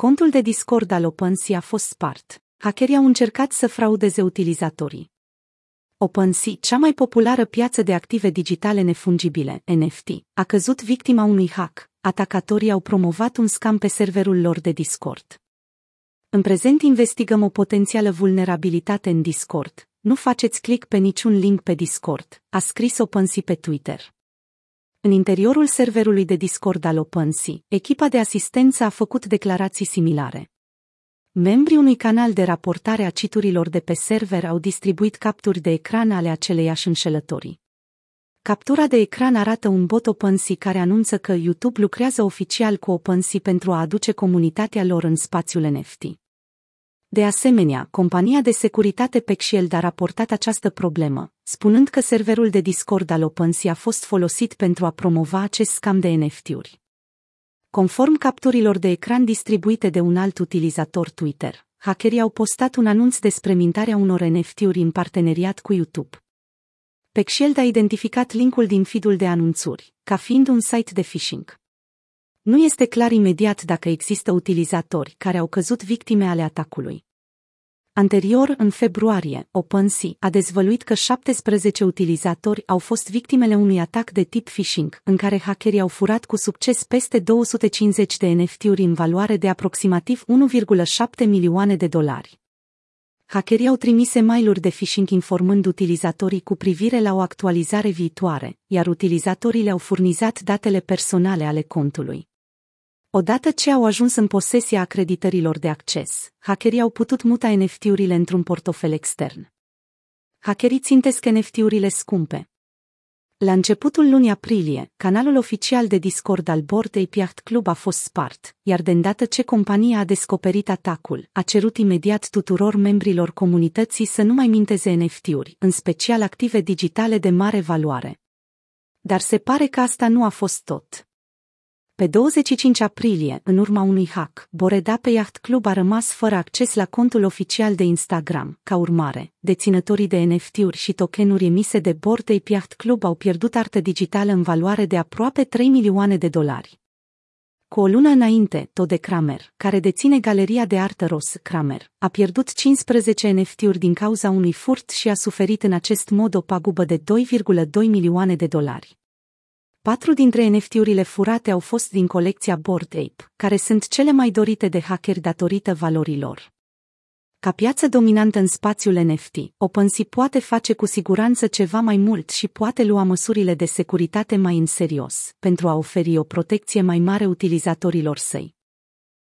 Contul de Discord al OpenSea a fost spart. Hackerii au încercat să fraudeze utilizatorii. OpenSea, cea mai populară piață de active digitale nefungibile, NFT, a căzut victima unui hack. Atacatorii au promovat un scam pe serverul lor de Discord. În prezent investigăm o potențială vulnerabilitate în Discord. Nu faceți click pe niciun link pe Discord, a scris OpenSea pe Twitter. În interiorul serverului de Discord al OpenSea, echipa de asistență a făcut declarații similare. Membrii unui canal de raportare a cheat-urilor de pe server au distribuit capturi de ecran ale aceleiași înșelătorii. Captura de ecran arată un bot OpenSea care anunță că YouTube lucrează oficial cu OpenSea pentru a aduce comunitatea lor în spațiul NFT. De asemenea, compania de securitate PeckShield a raportat această problemă, spunând că serverul de Discord al OpenSea a fost folosit pentru a promova acest scam de NFT-uri. Conform capturilor de ecran distribuite de un alt utilizator Twitter, hackerii au postat un anunț despre mintarea unor NFT-uri în parteneriat cu YouTube. PeckShield a identificat linkul din feed-ul de anunțuri ca fiind un site de phishing. Nu este clar imediat dacă există utilizatori care au căzut victime ale atacului. Anterior, în februarie, OpenSea a dezvăluit că 17 utilizatori au fost victimele unui atac de tip phishing, în care hackerii au furat cu succes peste 250 de NFT-uri în valoare de aproximativ $1,7 milioane. Hackerii au trimis e-mail-uri de phishing informând utilizatorii cu privire la o actualizare viitoare, iar utilizatorii le-au furnizat datele personale ale contului. Odată ce au ajuns în posesia acreditărilor de acces, hackerii au putut muta NFT-urile într-un portofel extern. Hackerii țintesc NFT-urile scumpe. La începutul lunii aprilie, canalul oficial de Discord al Bored Ape Yacht Club a fost spart, iar de îndată ce compania a descoperit atacul, a cerut imediat tuturor membrilor comunității să nu mai minteze NFT-uri, în special active digitale de mare valoare. Dar se pare că asta nu a fost tot. Pe 25 aprilie, în urma unui hack, Bored Ape Yacht Club a rămas fără acces la contul oficial de Instagram. Ca urmare, deținătorii de NFT-uri și tokenuri emise de Bored Ape Yacht Club au pierdut artă digitală în valoare de aproape $3 milioane. Cu o lună înainte, Todd Kramer, care deține galeria de artă Ross Kramer, a pierdut 15 NFT-uri din cauza unui furt și a suferit în acest mod o pagubă de $2,2 milioane. 4 dintre NFT-urile furate au fost din colecția Bored Ape, care sunt cele mai dorite de hackeri datorită valorilor. Ca piață dominantă în spațiul NFT, OpenSea poate face cu siguranță ceva mai mult și poate lua măsurile de securitate mai în serios, pentru a oferi o protecție mai mare utilizatorilor săi.